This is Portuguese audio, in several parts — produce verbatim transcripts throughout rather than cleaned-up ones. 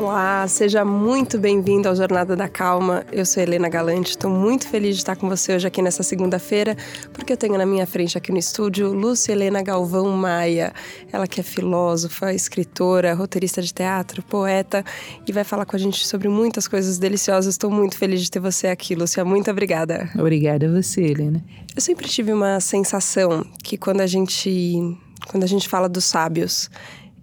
Olá, seja muito bem-vindo ao Jornada da Calma. Eu sou Helena Galante, estou muito feliz de estar com você hoje aqui nessa segunda-feira, porque eu tenho na minha frente aqui no estúdio Lúcia Helena Galvão Maia. Ela que é filósofa, escritora, roteirista de teatro, poeta e vai falar com a gente sobre muitas coisas deliciosas. Estou muito feliz de ter você aqui, Lúcia. Muito obrigada. Obrigada a você, Helena. Eu sempre tive uma sensação que quando a gente, quando a gente fala dos sábios,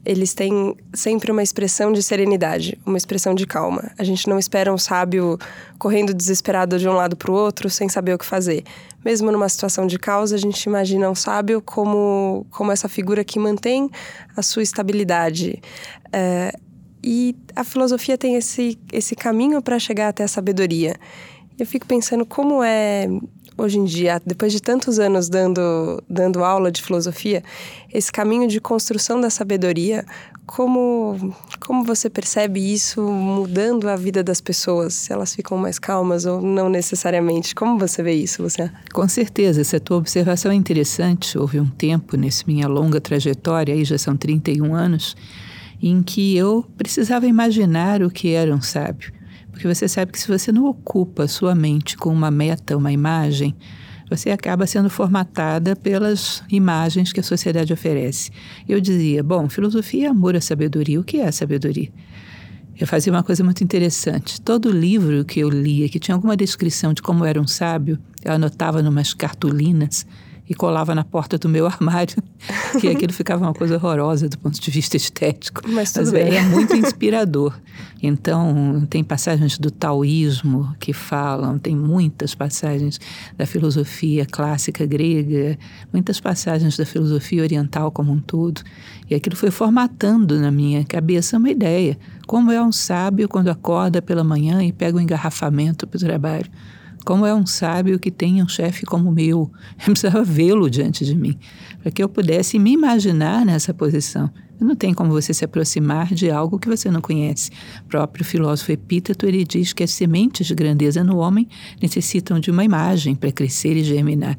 eles têm sempre uma expressão de serenidade, uma expressão de calma. A gente não espera um sábio correndo desesperado de um lado para o outro, sem saber o que fazer. Mesmo numa situação de caos, a gente imagina um sábio como, como essa figura que mantém a sua estabilidade. É, e a filosofia tem esse, esse caminho para chegar até a sabedoria. Eu fico pensando como é... Hoje em dia, depois de tantos anos dando, dando aula de filosofia, esse caminho de construção da sabedoria, como, como você percebe isso mudando a vida das pessoas? Se elas ficam mais calmas ou não necessariamente? Como você vê isso, Luciana? Com certeza, essa tua observação é interessante. Houve um tempo, nessa minha longa trajetória, aí já são trinta e um anos, em que eu precisava imaginar o que era um sábio. Porque você sabe que se você não ocupa a sua mente com uma meta, uma imagem, você acaba sendo formatada pelas imagens que a sociedade oferece. Eu dizia, bom, filosofia é amor à sabedoria. O que é a sabedoria? Eu fazia uma coisa muito interessante. Todo livro que eu lia, que tinha alguma descrição de como era um sábio, eu anotava numas cartolinas e colava na porta do meu armário, que aquilo ficava uma coisa horrorosa do ponto de vista estético. Mas tudo Mas bem. Era muito inspirador. Então, tem passagens do taoísmo que falam, tem muitas passagens da filosofia clássica grega, muitas passagens da filosofia oriental como um todo. E aquilo foi formatando na minha cabeça uma ideia. Como é um sábio quando acorda pela manhã e pega um engarrafamento para o trabalho? Como é um sábio que tem um chefe como o meu? Eu precisava vê-lo diante de mim, para que eu pudesse me imaginar nessa posição. Não tem como você se aproximar de algo que você não conhece. O próprio filósofo Epicteto, ele diz que as sementes de grandeza no homem necessitam de uma imagem para crescer e germinar.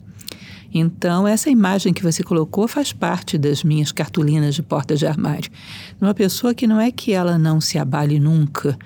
Então, essa imagem que você colocou faz parte das minhas cartolinas de porta de armário. Uma pessoa que não é que ela não se abale nunca,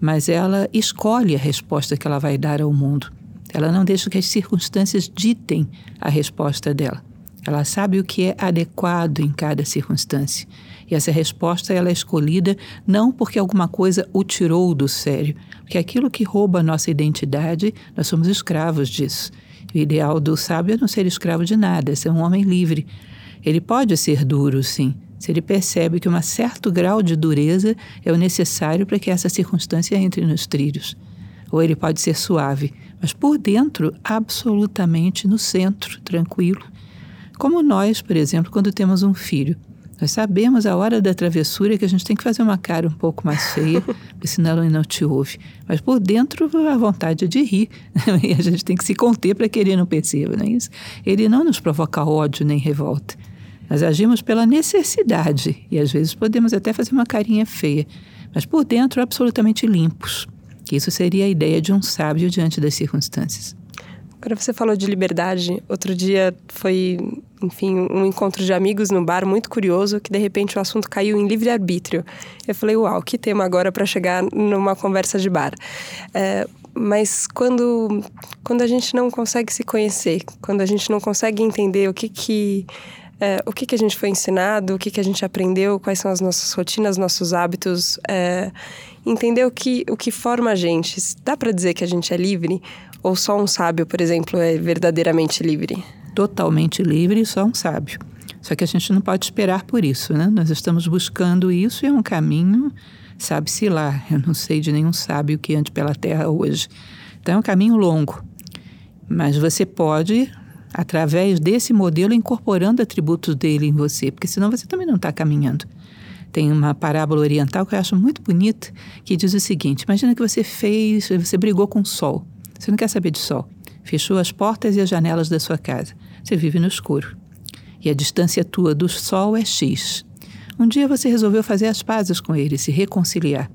mas ela escolhe a resposta que ela vai dar ao mundo. Ela não deixa que as circunstâncias ditem a resposta dela. Ela sabe o que é adequado em cada circunstância. E essa resposta ela é escolhida não porque alguma coisa o tirou do sério, porque aquilo que rouba a nossa identidade, nós somos escravos disso. O ideal do sábio é não ser escravo de nada, é ser um homem livre. Ele pode ser duro, sim, se ele percebe que um certo grau de dureza é o necessário para que essa circunstância entre nos trilhos. Ou ele pode ser suave, mas por dentro, absolutamente no centro, tranquilo. Como nós, por exemplo, quando temos um filho. Nós sabemos a hora da travessura que a gente tem que fazer uma cara um pouco mais feia, porque senão ele não te ouve. Mas por dentro, a vontade é de rir. E a gente tem que se conter para que ele não perceba, não é isso? Ele não nos provoca ódio nem revolta. Nós agimos pela necessidade e às vezes podemos até fazer uma carinha feia, mas por dentro, absolutamente limpos. Isso seria a ideia de um sábio diante das circunstâncias. Agora você falou de liberdade. Outro dia foi, enfim, um encontro de amigos no bar muito curioso que de repente o assunto caiu em livre-arbítrio. Eu falei, uau, que tema agora para chegar numa conversa de bar. É, mas quando, quando a gente não consegue se conhecer, quando a gente não consegue entender o que que... É, o que, que a gente foi ensinado, o que, que a gente aprendeu, quais são as nossas rotinas, nossos hábitos, é, entender o que, o que forma a gente. Dá para dizer que a gente é livre? Ou só um sábio, por exemplo, é verdadeiramente livre? Totalmente livre e só um sábio. Só que a gente não pode esperar por isso, né? Nós estamos buscando isso e é um caminho, sabe-se lá. Eu não sei de nenhum sábio que ande pela terra hoje. Então é um caminho longo, mas você pode... através desse modelo, incorporando atributos dele em você, porque senão você também não está caminhando. Tem uma parábola oriental que eu acho muito bonita, que diz o seguinte, imagina que você fez, você brigou com o sol, você não quer saber de sol, fechou as portas e as janelas da sua casa, você vive no escuro, e a distância tua do sol é X. Um dia você resolveu fazer as pazes com ele, se reconciliar.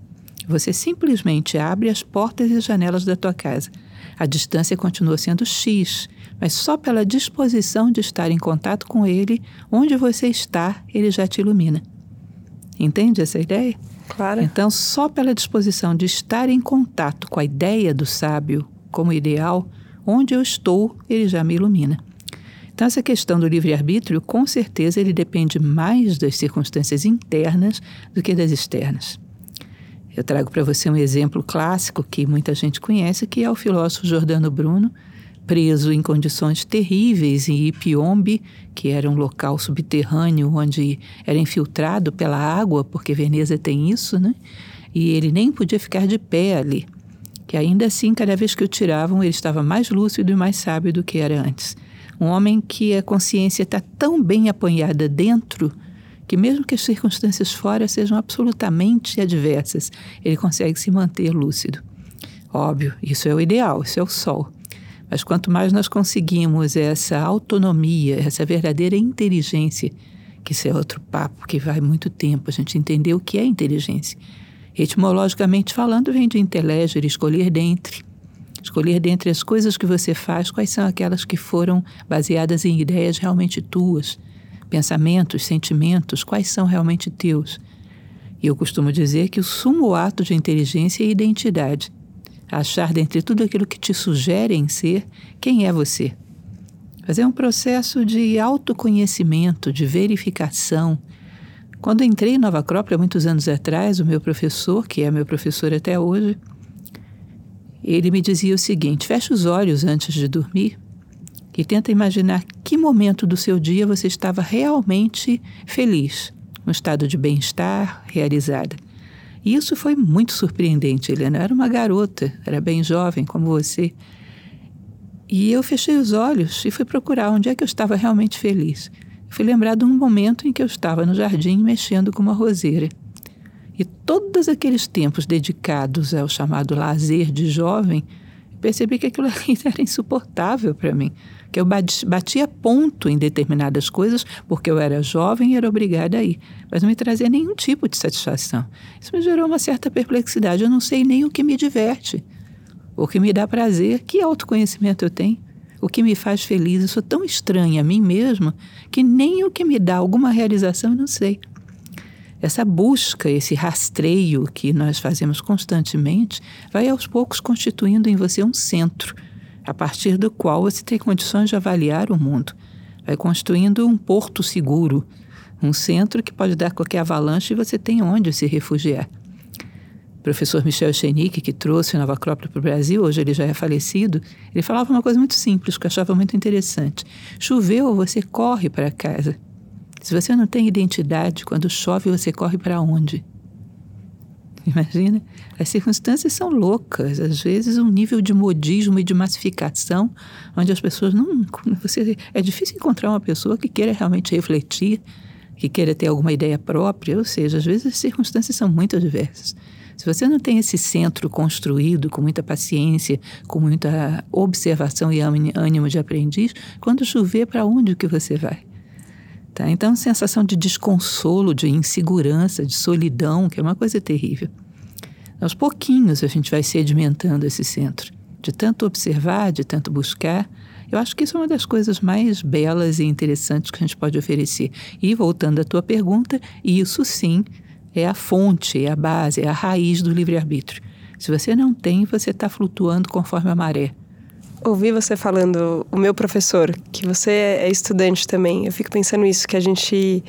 Você simplesmente abre as portas e as janelas da tua casa. A distância continua sendo X, mas só pela disposição de estar em contato com ele, onde você está, ele já te ilumina. Entende essa ideia? Claro. Então, só pela disposição de estar em contato com a ideia do sábio como ideal, onde eu estou, ele já me ilumina. Então, essa questão do livre-arbítrio, com certeza, ele depende mais das circunstâncias internas do que das externas. Eu trago para você um exemplo clássico que muita gente conhece, que é o filósofo Giordano Bruno, preso em condições terríveis em Ipiombe, que era um local subterrâneo onde era infiltrado pela água, porque Veneza tem isso, né? E ele nem podia ficar de pé ali, que ainda assim, cada vez que o tiravam, ele estava mais lúcido e mais sábio do que era antes. Um homem que a consciência está tão bem apanhada dentro que mesmo que as circunstâncias fora sejam absolutamente adversas, ele consegue se manter lúcido. Óbvio, isso é o ideal, isso é o sol. Mas quanto mais nós conseguimos essa autonomia, essa verdadeira inteligência, que isso é outro papo que vai muito tempo, a gente entender o que é inteligência. Etimologicamente falando, vem de intelegere, escolher dentre. Escolher dentre as coisas que você faz, quais são aquelas que foram baseadas em ideias realmente tuas. Pensamentos, sentimentos, quais são realmente teus? E eu costumo dizer que o sumo ato de inteligência é identidade. Achar dentre tudo aquilo que te sugerem ser, quem é você. Fazer um processo de autoconhecimento, de verificação. Quando entrei em Nova Acrópole, há muitos anos atrás, o meu professor, que é meu professor até hoje, ele me dizia o seguinte: fecha os olhos antes de dormir e tenta imaginar que momento do seu dia você estava realmente feliz, um estado de bem-estar, realizada. E isso foi muito surpreendente, Helena. Eu era uma garota, era bem jovem, como você. E eu fechei os olhos e fui procurar onde é que eu estava realmente feliz. Fui lembrar de um momento em que eu estava no jardim mexendo com uma roseira. E todos aqueles tempos dedicados ao chamado lazer de jovem, percebi que aquilo ali era insuportável para mim, que eu batia ponto em determinadas coisas, porque eu era jovem e era obrigada a ir, mas não me trazia nenhum tipo de satisfação. Isso me gerou uma certa perplexidade, eu não sei nem o que me diverte, o que me dá prazer, que autoconhecimento eu tenho, o que me faz feliz. Eu sou tão estranha a mim mesma que nem o que me dá alguma realização eu não sei. Essa busca, esse rastreio que nós fazemos constantemente, vai aos poucos constituindo em você um centro, a partir do qual você tem condições de avaliar o mundo. Vai construindo um porto seguro, um centro que pode dar qualquer avalanche e você tem onde se refugiar. O professor Michel Chenique, que trouxe Nova Acrópole para o Brasil, hoje ele já é falecido, ele falava uma coisa muito simples, que eu achava muito interessante. Choveu, você corre para casa. Se você não tem identidade, quando chove você corre para onde? Imagina? As circunstâncias são loucas. Às vezes um nível de modismo e de massificação, onde as pessoas não... Você, é difícil encontrar uma pessoa que queira realmente refletir, que queira ter alguma ideia própria. Ou seja, às vezes as circunstâncias são muito diversas. Se você não tem esse centro construído com muita paciência, com muita observação e ânimo de aprendiz, quando chover, para onde que você vai? Tá? Então, sensação de desconsolo, de insegurança, de solidão, que é uma coisa terrível. Aos pouquinhos a gente vai sedimentando esse centro, de tanto observar, de tanto buscar. Eu acho que isso é uma das coisas mais belas e interessantes que a gente pode oferecer. E, voltando à tua pergunta, isso sim é a fonte, é a base, é a raiz do livre-arbítrio. Se você não tem, você está flutuando conforme a maré. Ouvi você falando, o meu professor, que você é estudante também. Eu fico pensando isso, que a gente...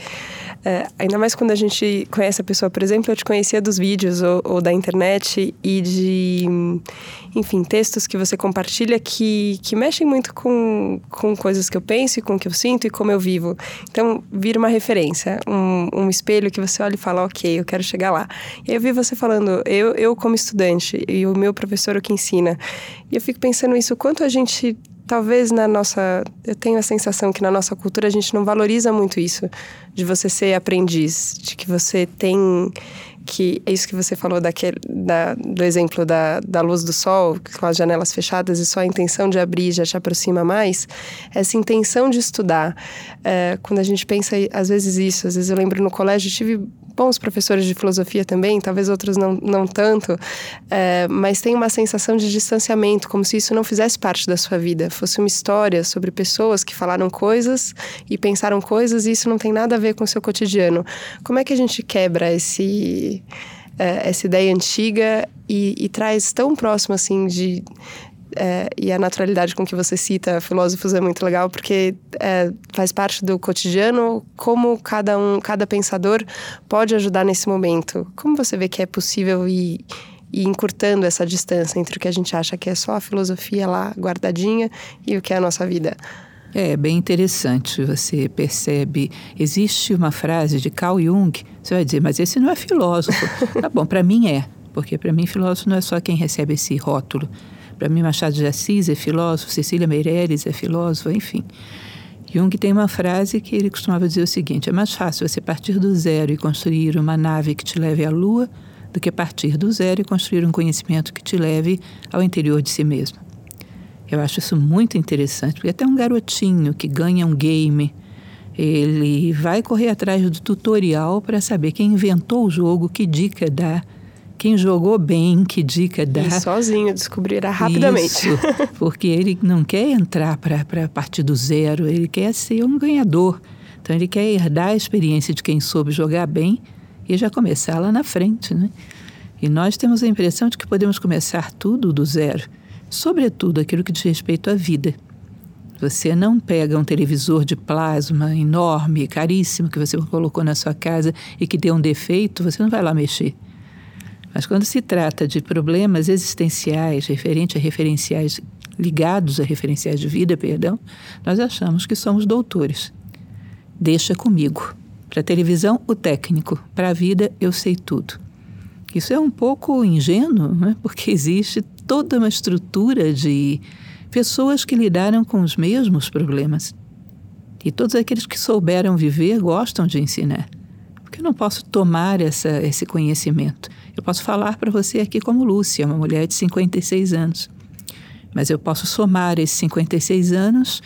É, ainda mais quando a gente conhece a pessoa. Por exemplo, eu te conhecia dos vídeos ou, ou da internet e de... Enfim, textos que você compartilha que, que mexem muito com, com coisas que eu penso e com o que eu sinto e como eu vivo. Então, vira uma referência, um, um espelho que você olha e fala, ok, eu quero chegar lá. E aí eu vi você falando, eu, eu como estudante e o meu professor o que ensina. E eu fico pensando isso, quanto a gente, talvez na nossa... Eu tenho a sensação que na nossa cultura a gente não valoriza muito isso, de você ser aprendiz, de que você tem... que é isso que você falou daquele, da, do exemplo da, da luz do sol, com as janelas fechadas e só a intenção de abrir já te aproxima mais, essa intenção de estudar. É, quando a gente pensa, às vezes isso, às vezes eu lembro no colégio, tive bons professores de filosofia também, talvez outros não, não tanto, é, mas tem uma sensação de distanciamento, como se isso não fizesse parte da sua vida, fosse uma história sobre pessoas que falaram coisas e pensaram coisas e isso não tem nada a ver com o seu cotidiano. Como é que a gente quebra esse... é, essa ideia antiga e, e traz tão próximo, assim, de... É, e a naturalidade com que você cita filósofos é muito legal, porque é, faz parte do cotidiano como cada um, cada pensador pode ajudar nesse momento. Como você vê que é possível ir, ir encurtando essa distância entre o que a gente acha que é só a filosofia lá guardadinha e o que é a nossa vida? É bem interessante, você percebe, existe uma frase de Carl Jung, você vai dizer, mas esse não é filósofo. Tá bom, para mim é, porque para mim filósofo não é só quem recebe esse rótulo. Para mim, Machado de Assis é filósofo, Cecília Meireles é filósofa, enfim. Jung tem uma frase que ele costumava dizer o seguinte: é mais fácil você partir do zero e construir uma nave que te leve à Lua do que partir do zero e construir um conhecimento que te leve ao interior de si mesmo. Eu acho isso muito interessante, porque até um garotinho que ganha um game, ele vai correr atrás do tutorial para saber quem inventou o jogo, que dica dá, quem jogou bem, que dica dá. E sozinho descobrirá rapidamente. Isso, porque ele não quer entrar para partir do zero, ele quer ser um ganhador. Então, ele quer herdar a experiência de quem soube jogar bem e já começar lá na frente, né? E nós temos a impressão de que podemos começar tudo do zero, sobretudo aquilo que diz respeito à vida. Você não pega um televisor de plasma enorme, caríssimo, que você colocou na sua casa e que deu um defeito, você não vai lá mexer. Mas quando se trata de problemas existenciais, referente a referenciais, ligados a referenciais de vida, perdão, nós achamos que somos doutores. Deixa comigo. Para a televisão, o técnico. Para a vida, eu sei tudo. Isso é um pouco ingênuo, né? Porque existe toda uma estrutura de pessoas que lidaram com os mesmos problemas. E todos aqueles que souberam viver gostam de ensinar. Porque eu não posso tomar essa, esse conhecimento. Eu posso falar para você aqui como Lúcia, uma mulher de cinquenta e seis anos. Mas eu posso somar esses cinquenta e seis anos,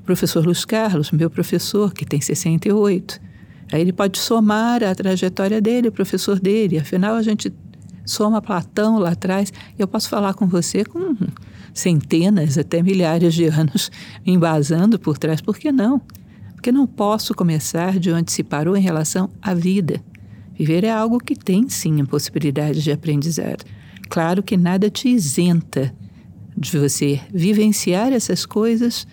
o professor Luiz Carlos, meu professor, que tem sessenta e oito. Aí ele pode somar a trajetória dele, o professor dele. Afinal, a gente soma Platão lá atrás. E eu posso falar com você com centenas, até milhares de anos, embasando por trás. Por que não? Porque não posso começar de onde se parou em relação à vida. Viver é algo que tem, sim, a possibilidade de aprendizado. Claro que nada te isenta de você vivenciar essas coisas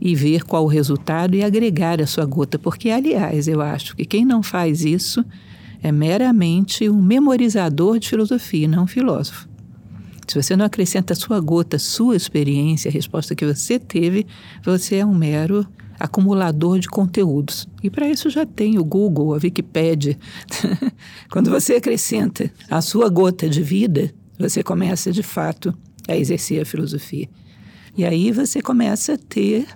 e ver qual o resultado e agregar a sua gota. Porque, aliás, eu acho que quem não faz isso é meramente um memorizador de filosofia, não um filósofo. Se você não acrescenta a sua gota, a sua experiência, a resposta que você teve, você é um mero acumulador de conteúdos. E para isso já tem o Google, a Wikipédia. Quando você acrescenta a sua gota de vida, você começa, de fato, a exercer a filosofia. E aí você começa a ter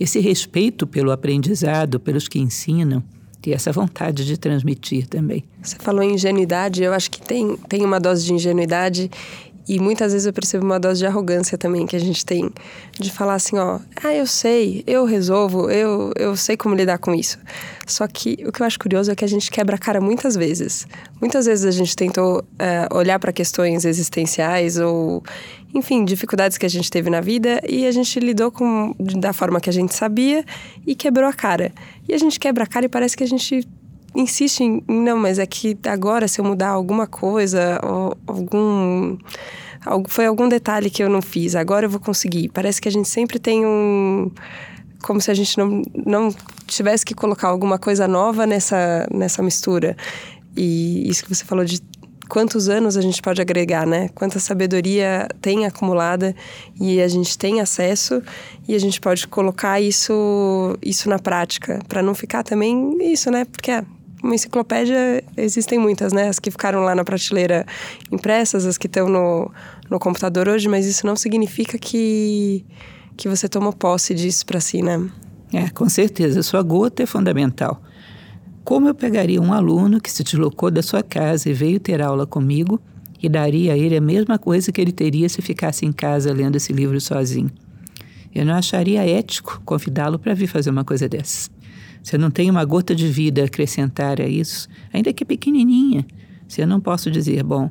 esse respeito pelo aprendizado, pelos que ensinam, e essa vontade de transmitir também. Você falou em ingenuidade, eu acho que tem, tem uma dose de ingenuidade. E muitas vezes eu percebo uma dose de arrogância também que a gente tem, de falar assim, ó, ah, eu sei, eu resolvo, eu, eu sei como lidar com isso. Só que o que eu acho curioso é que a gente quebra a cara muitas vezes. Muitas vezes a gente tentou uh, olhar para questões existenciais ou, enfim, dificuldades que a gente teve na vida e a gente lidou com, da forma que a gente sabia e quebrou a cara. E a gente quebra a cara e parece que a gente... insiste em, não, mas é que agora se eu mudar alguma coisa, ou algum, foi algum detalhe que eu não fiz, agora eu vou conseguir. Parece que a gente sempre tem um... como se a gente não, não tivesse que colocar alguma coisa nova nessa, nessa mistura. E isso que você falou de quantos anos a gente pode agregar, né? Quanta sabedoria tem acumulada e a gente tem acesso e a gente pode colocar isso, isso na prática, para não ficar também isso, né? Porque é... uma enciclopédia, existem muitas, né? As que ficaram lá na prateleira impressas, as que estão no, no computador hoje, mas isso não significa que, que você toma posse disso para si, né? É, com certeza. A sua gota é fundamental. Como eu pegaria um aluno que se deslocou da sua casa e veio ter aula comigo e daria a ele a mesma coisa que ele teria se ficasse em casa lendo esse livro sozinho? Eu não acharia ético convidá-lo para vir fazer uma coisa dessas. Se eu não tenho uma gota de vida a acrescentar a isso, ainda que pequenininha, se eu não posso dizer, bom,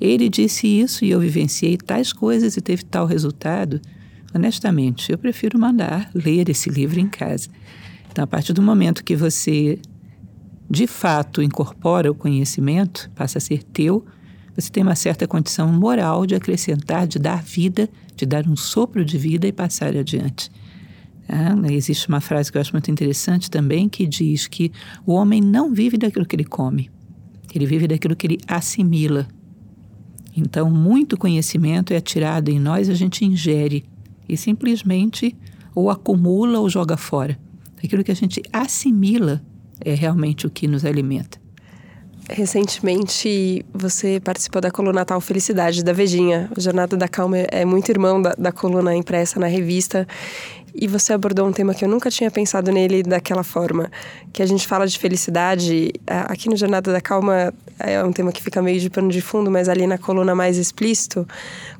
ele disse isso e eu vivenciei tais coisas e teve tal resultado, honestamente, eu prefiro mandar ler esse livro em casa. Então, a partir do momento que você de fato incorpora o conhecimento, passa a ser teu, você tem uma certa condição moral de acrescentar, de dar vida, de dar um sopro de vida e passar adiante. Ah, existe uma frase que eu acho muito interessante também, que diz que o homem não vive daquilo que ele come, ele vive daquilo que ele assimila. Então, muito conhecimento é atirado em nós, a gente ingere e simplesmente ou acumula ou joga fora. Aquilo que a gente assimila é realmente o que nos alimenta. Recentemente, você participou da coluna Tal Felicidade, da Vejinha. A Jornada da Calma é muito irmão da, da coluna impressa na revista. E você abordou um tema que eu nunca tinha pensado nele daquela forma. Que a gente fala de felicidade. Aqui no Jornada da Calma é um tema que fica meio de pano de fundo, mas ali na coluna mais explícito,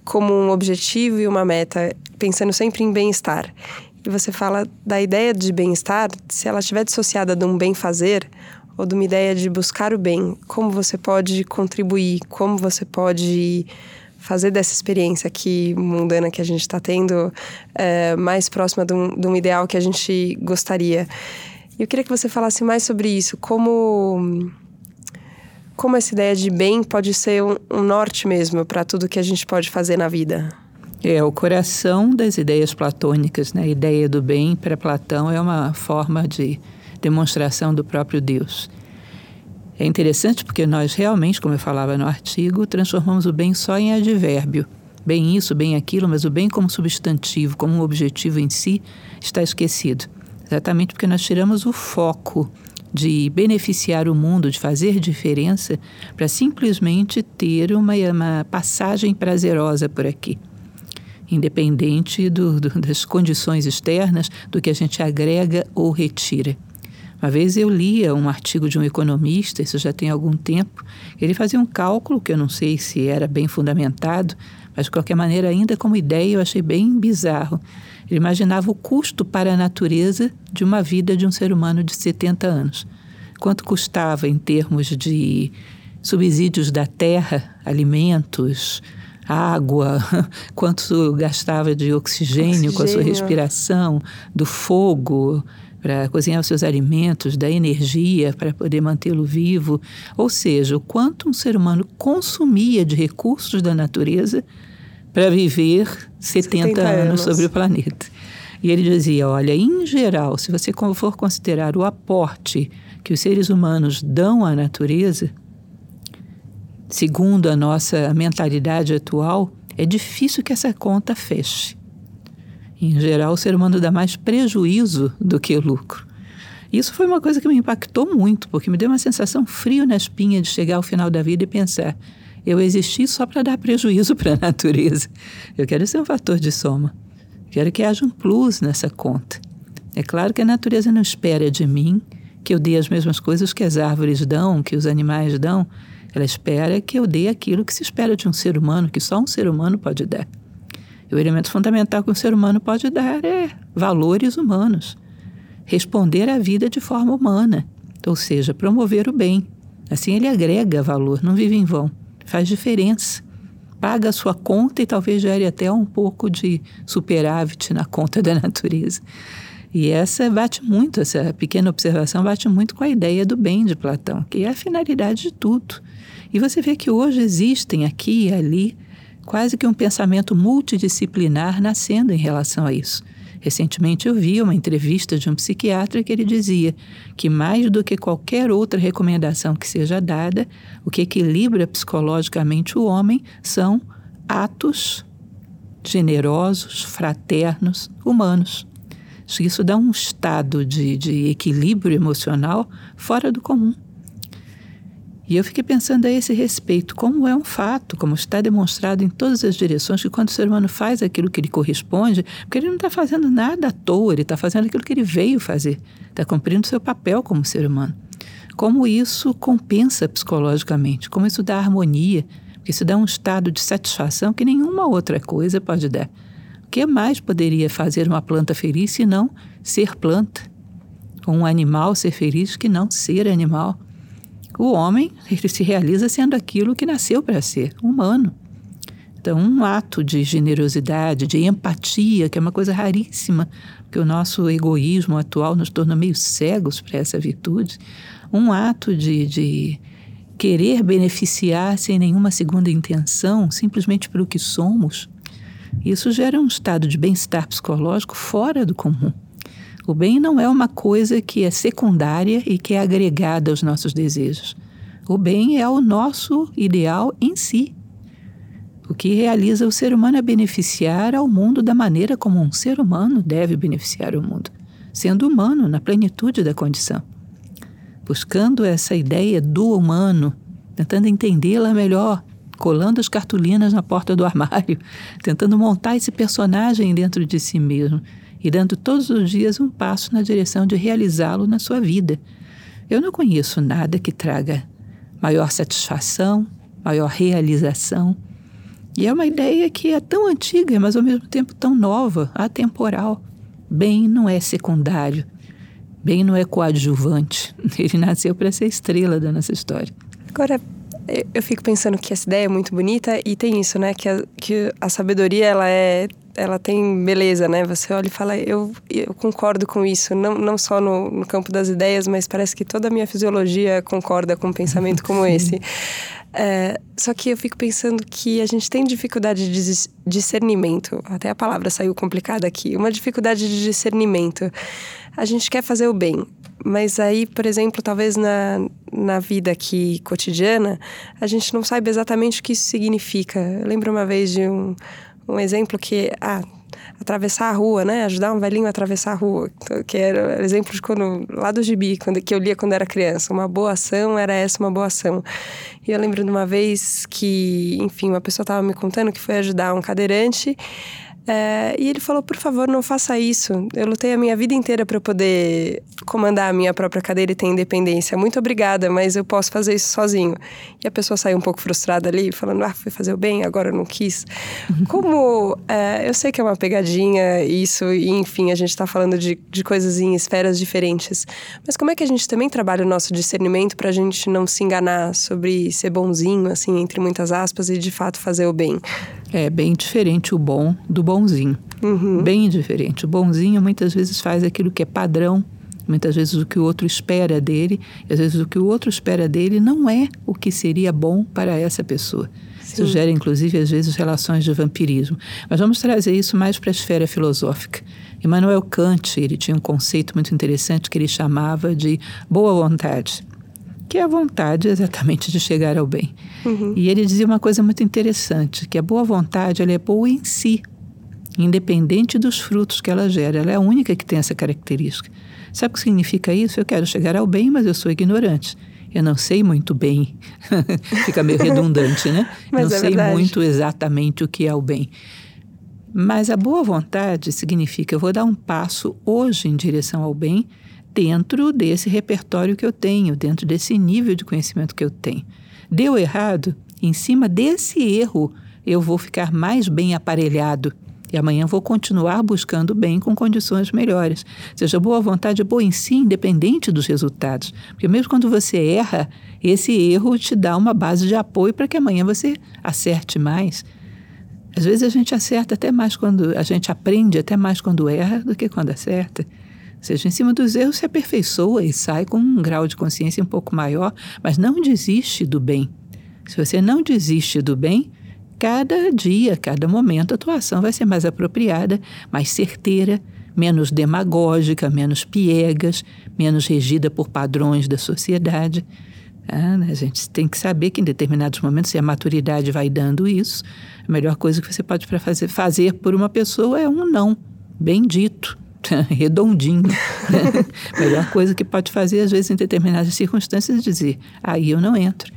como um objetivo e uma meta, pensando sempre em bem-estar. E você fala da ideia de bem-estar, se ela estiver dissociada de um bem-fazer ou de uma ideia de buscar o bem, como você pode contribuir, como você pode fazer dessa experiência aqui mundana que a gente está tendo é, mais próxima de um, de um ideal que a gente gostaria. Eu queria que você falasse mais sobre isso, como, como essa ideia de bem pode ser um, um norte mesmo para tudo que a gente pode fazer na vida. É, o coração das ideias platônicas, né? A ideia do bem para Platão é uma forma de demonstração do próprio Deus. É interessante porque nós realmente, como eu falava no artigo, transformamos o bem só em advérbio. Bem isso, bem aquilo, mas o bem como substantivo, como um objetivo em si, está esquecido. Exatamente porque nós tiramos o foco de beneficiar o mundo, de fazer diferença, para simplesmente ter uma, uma passagem prazerosa por aqui. Independente do, do, das condições externas, do que a gente agrega ou retira. Uma vez eu lia um artigo de um economista, isso já tem algum tempo, ele fazia um cálculo, que eu não sei se era bem fundamentado, mas de qualquer maneira, ainda como ideia, eu achei bem bizarro. Ele imaginava o custo para a natureza de uma vida de um ser humano de setenta anos. Quanto custava em termos de subsídios da terra, alimentos, água, quanto gastava de oxigênio, oxigênio com a sua respiração, do fogo para cozinhar os seus alimentos, da energia para poder mantê-lo vivo. Ou seja, o quanto um ser humano consumia de recursos da natureza para viver setenta, setenta anos sobre o planeta. E ele dizia, olha, em geral, se você for considerar o aporte que os seres humanos dão à natureza, segundo a nossa mentalidade atual, é difícil que essa conta feche. Em geral, o ser humano dá mais prejuízo do que lucro. Isso foi uma coisa que me impactou muito, porque me deu uma sensação frio na espinha de chegar ao final da vida e pensar, eu existi só para dar prejuízo para a natureza. Eu quero ser um fator de soma. Quero que haja um plus nessa conta. É claro que a natureza não espera de mim que eu dê as mesmas coisas que as árvores dão, que os animais dão. Ela espera que eu dê aquilo que se espera de um ser humano, que só um ser humano pode dar. E o elemento fundamental que um ser humano pode dar é valores humanos. Responder à vida de forma humana, ou seja, promover o bem. Assim ele agrega valor, não vive em vão, faz diferença. Paga a sua conta e talvez gere até um pouco de superávit na conta da natureza. E essa bate muito, essa pequena observação bate muito com a ideia do bem de Platão, que é a finalidade de tudo. E você vê que hoje existem aqui e ali quase que um pensamento multidisciplinar nascendo em relação a isso. Recentemente eu vi uma entrevista de um psiquiatra que ele dizia que mais do que qualquer outra recomendação que seja dada, o que equilibra psicologicamente o homem são atos generosos, fraternos, humanos. Isso dá um estado de, de equilíbrio emocional fora do comum. E eu fiquei pensando a esse respeito, como é um fato, como está demonstrado em todas as direções, que quando o ser humano faz aquilo que lhe corresponde, porque ele não está fazendo nada à toa, ele está fazendo aquilo que ele veio fazer, está cumprindo seu papel como ser humano. Como isso compensa psicologicamente, como isso dá harmonia, porque isso dá um estado de satisfação que nenhuma outra coisa pode dar. O que mais poderia fazer uma planta feliz se não ser planta? Ou um animal ser feliz que não ser animal? O homem, ele se realiza sendo aquilo que nasceu para ser, humano. Então, um ato de generosidade, de empatia, que é uma coisa raríssima que o nosso egoísmo atual nos torna meio cegos para essa virtude, um ato de, de querer beneficiar sem nenhuma segunda intenção, simplesmente pelo que somos, isso gera um estado de bem-estar psicológico fora do comum. O bem não é uma coisa que é secundária e que é agregada aos nossos desejos. O bem é o nosso ideal em si. O que realiza o ser humano é beneficiar ao mundo da maneira como um ser humano deve beneficiar o mundo, sendo humano na plenitude da condição. Buscando essa ideia do humano, tentando entendê-la melhor, colando as cartolinas na porta do armário, tentando montar esse personagem dentro de si mesmo e dando todos os dias um passo na direção de realizá-lo na sua vida. Eu não conheço nada que traga maior satisfação, maior realização. E é uma ideia que é tão antiga, mas ao mesmo tempo tão nova, atemporal. Bem não é secundário, bem não é coadjuvante. Ele nasceu para ser estrela da nossa história. Agora, eu fico pensando que essa ideia é muito bonita e tem isso, né? Que a, que a sabedoria, ela, é, ela tem beleza, né? Você olha e fala, eu, eu concordo com isso, não, não só no, no campo das ideias, mas parece que toda a minha fisiologia concorda com um pensamento como esse. É, só que eu fico pensando que a gente tem dificuldade de discernimento. Até a palavra saiu complicada aqui. Uma dificuldade de discernimento. A gente quer fazer o bem, mas aí, por exemplo, talvez na, na vida aqui cotidiana, a gente não sabe exatamente o que isso significa. Eu lembro uma vez de um, um exemplo que... Ah, atravessar a rua, né? Ajudar um velhinho a atravessar a rua, que era exemplo de quando, lá do gibi, quando, que eu lia quando era criança. Uma boa ação era essa, uma boa ação. E eu lembro de uma vez que, enfim, uma pessoa estava me contando que foi ajudar um cadeirante, é, e ele falou, por favor, não faça isso. Eu lutei a minha vida inteira para eu poder comandar a minha própria cadeira e ter independência. Muito obrigada, mas eu posso fazer isso sozinho. E a pessoa saiu um pouco frustrada ali, falando, ah, fui fazer o bem, agora eu não quis. Como, é, eu sei que é uma pegadinha isso, e enfim, a gente está falando de, de coisas em esferas diferentes. Mas como é que a gente também trabalha o nosso discernimento para a gente não se enganar sobre ser bonzinho, assim, entre muitas aspas, e de fato fazer o bem? É bem diferente o bom do bonzinho. Uhum. Bem diferente. O bonzinho muitas vezes faz aquilo que é padrão, muitas vezes o que o outro espera dele, e às vezes o que o outro espera dele não é o que seria bom para essa pessoa. Sim. Isso gera, inclusive, às vezes, relações de vampirismo. Mas vamos trazer isso mais para a esfera filosófica. Immanuel Kant, ele tinha um conceito muito interessante que ele chamava de boa vontade, que é a vontade exatamente de chegar ao bem. Uhum. E ele dizia uma coisa muito interessante, que a boa vontade, ela é boa em si, independente dos frutos que ela gera. Ela é a única que tem essa característica. Sabe o que significa isso? Eu quero chegar ao bem, mas eu sou ignorante. Eu não sei muito bem. Fica meio redundante, né? Mas não é sei verdade. Muito exatamente o que é o bem. Mas a boa vontade significa eu vou dar um passo hoje em direção ao bem, dentro desse repertório que eu tenho, dentro desse nível de conhecimento que eu tenho. Deu errado, em cima desse erro, eu vou ficar mais bem aparelhado. E amanhã vou continuar buscando bem com condições melhores. Ou seja, a boa vontade é boa em si, independente dos resultados. Porque mesmo quando você erra, esse erro te dá uma base de apoio para que amanhã você acerte mais. Às vezes a gente acerta até mais quando... A gente aprende até mais quando erra do que quando acerta. Ou seja, em cima dos erros se aperfeiçoa e sai com um grau de consciência um pouco maior, mas não desiste do bem. Se você não desiste do bem... Cada dia, cada momento, a tua ação vai ser mais apropriada, mais certeira, menos demagógica, menos piegas, menos regida por padrões da sociedade. Ah, a gente tem que saber que em determinados momentos, se a maturidade vai dando isso, a melhor coisa que você pode pra fazer, fazer por uma pessoa é um não, bem dito, redondinho. A melhor coisa que pode fazer, às vezes, em determinadas circunstâncias, é dizer, aí eu não entro.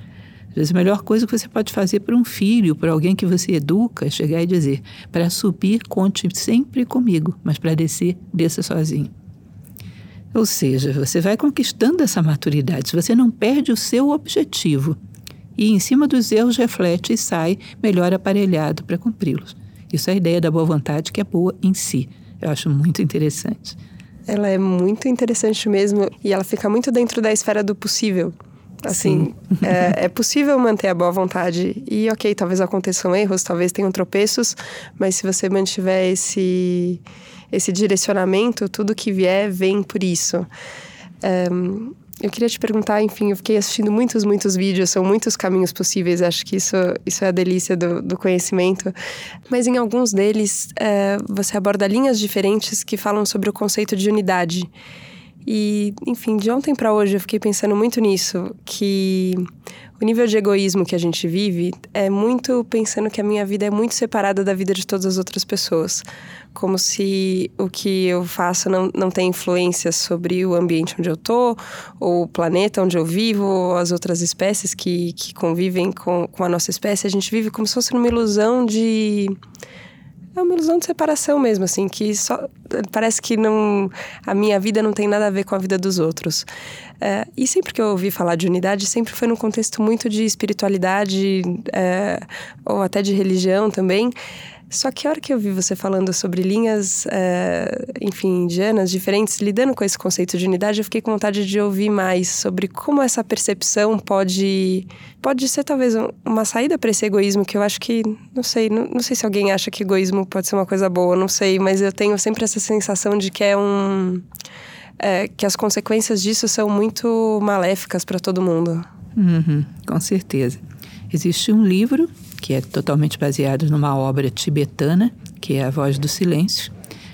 Às vezes, a melhor coisa que você pode fazer para um filho, para alguém que você educa, é chegar e dizer, para subir, conte sempre comigo, mas para descer, desça sozinho. Ou seja, você vai conquistando essa maturidade, você não perde o seu objetivo e, em cima dos erros, reflete e sai melhor aparelhado para cumpri-los. Isso é a ideia da boa vontade, que é boa em si. Eu acho muito interessante. Ela é muito interessante mesmo e ela fica muito dentro da esfera do possível. Assim, é, é possível manter a boa vontade e ok, talvez aconteçam erros, talvez tenham tropeços, mas se você mantiver esse, esse direcionamento, tudo que vier vem por isso. Um, eu queria te perguntar, enfim, eu fiquei assistindo muitos, muitos vídeos, são muitos caminhos possíveis, acho que isso, isso é a delícia do, do conhecimento, mas em alguns deles é, você aborda linhas diferentes que falam sobre o conceito de unidade. E, enfim, de ontem para hoje eu fiquei pensando muito nisso, que o nível de egoísmo que a gente vive é muito pensando que a minha vida é muito separada da vida de todas as outras pessoas, como se o que eu faço não, não tem influência sobre o ambiente onde eu tô, ou o planeta onde eu vivo, ou as outras espécies que, que convivem com, com a nossa espécie. A gente vive como se fosse uma ilusão de... É uma ilusão de separação mesmo, assim, que só... Parece que não, a minha vida não tem nada a ver com a vida dos outros. É, e sempre que eu ouvi falar de unidade, sempre foi num contexto muito de espiritualidade, é, ou até de religião também. Só que a hora que eu vi você falando sobre linhas, é, enfim, indianas, diferentes, lidando com esse conceito de unidade, eu fiquei com vontade de ouvir mais sobre como essa percepção pode, pode ser talvez um, uma saída para esse egoísmo, que eu acho que, não sei, não, não sei se alguém acha que egoísmo pode ser uma coisa boa, não sei, mas eu tenho sempre essa sensação de que é um... É, que as consequências disso são muito maléficas para todo mundo. Uhum, com certeza. Existe um livro... que é totalmente baseado numa obra tibetana, que é A Voz do Silêncio,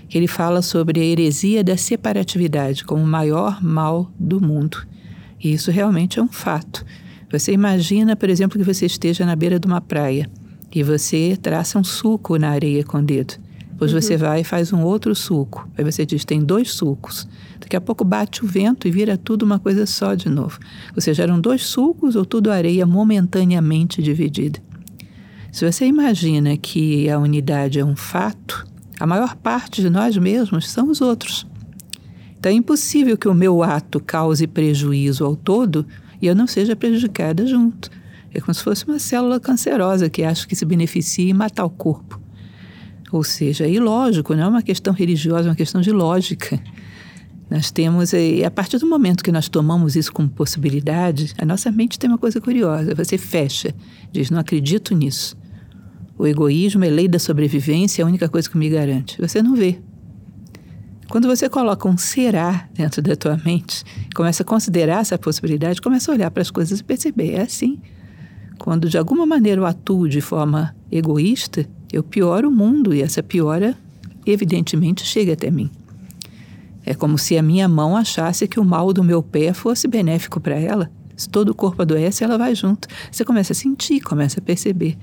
que ele fala sobre a heresia da separatividade como o maior mal do mundo. E isso realmente é um fato. Você imagina, por exemplo, que você esteja na beira de uma praia e você traça um sulco na areia com o dedo. Depois uhum. você vai e faz um outro sulco. Aí você diz, tem dois sulcos. Daqui a pouco bate o vento e vira tudo uma coisa só de novo. Ou seja, eram dois sulcos ou tudo areia momentaneamente dividida. Se você imagina que a unidade é um fato, a maior parte de nós mesmos são os outros. Então é impossível que o meu ato cause prejuízo ao todo e eu não seja prejudicada junto. É como se fosse uma célula cancerosa que acha que se beneficia e mata o corpo. Ou seja, é ilógico, não é uma questão religiosa, é uma questão de lógica. Nós temos, a partir do momento que nós tomamos isso como possibilidade, a nossa mente tem uma coisa curiosa, você fecha, diz, não acredito nisso. O egoísmo é lei da sobrevivência, é a única coisa que me garante. Você não vê. Quando você coloca um será dentro da tua mente, começa a considerar essa possibilidade, começa a olhar para as coisas e perceber, é assim. Quando de alguma maneira eu atuo de forma egoísta, eu pioro o mundo e essa piora, evidentemente, chega até mim. É como se a minha mão achasse que o mal do meu pé fosse benéfico para ela. Se todo o corpo adoece, ela vai junto. Você começa a sentir, começa a perceber.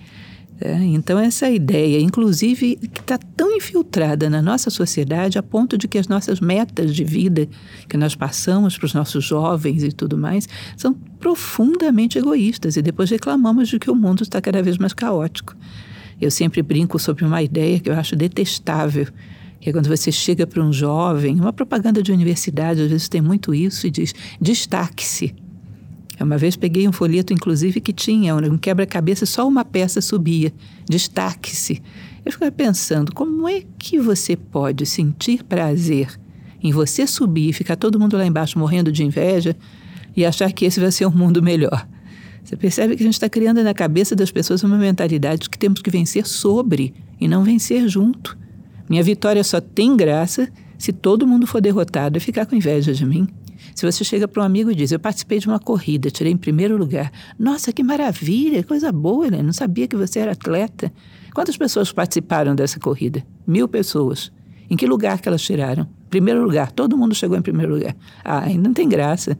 É, então, essa ideia, inclusive, que está tão infiltrada na nossa sociedade a ponto de que as nossas metas de vida que nós passamos para os nossos jovens e tudo mais são profundamente egoístas e depois reclamamos de que o mundo está cada vez mais caótico. Eu sempre brinco sobre uma ideia que eu acho detestável, que é quando você chega para um jovem, uma propaganda de universidade, às vezes tem muito isso, e diz, destaque-se. Eu uma vez peguei um folheto, inclusive, que tinha um quebra-cabeça, só uma peça subia, destaque-se. Eu ficava pensando, como é que você pode sentir prazer em você subir, ficar todo mundo lá embaixo morrendo de inveja e achar que esse vai ser um mundo melhor? Você percebe que a gente está criando na cabeça das pessoas uma mentalidade que temos que vencer sobre e não vencer junto. Minha vitória só tem graça se todo mundo for derrotado e ficar com inveja de mim. Se você chega para um amigo e diz, eu participei de uma corrida, tirei em primeiro lugar. Nossa, que maravilha, coisa boa, né? Não sabia que você era atleta. Quantas pessoas participaram dessa corrida? Mil pessoas. Em que lugar que elas tiraram? Primeiro lugar, todo mundo chegou em primeiro lugar. Ah, ainda não tem graça.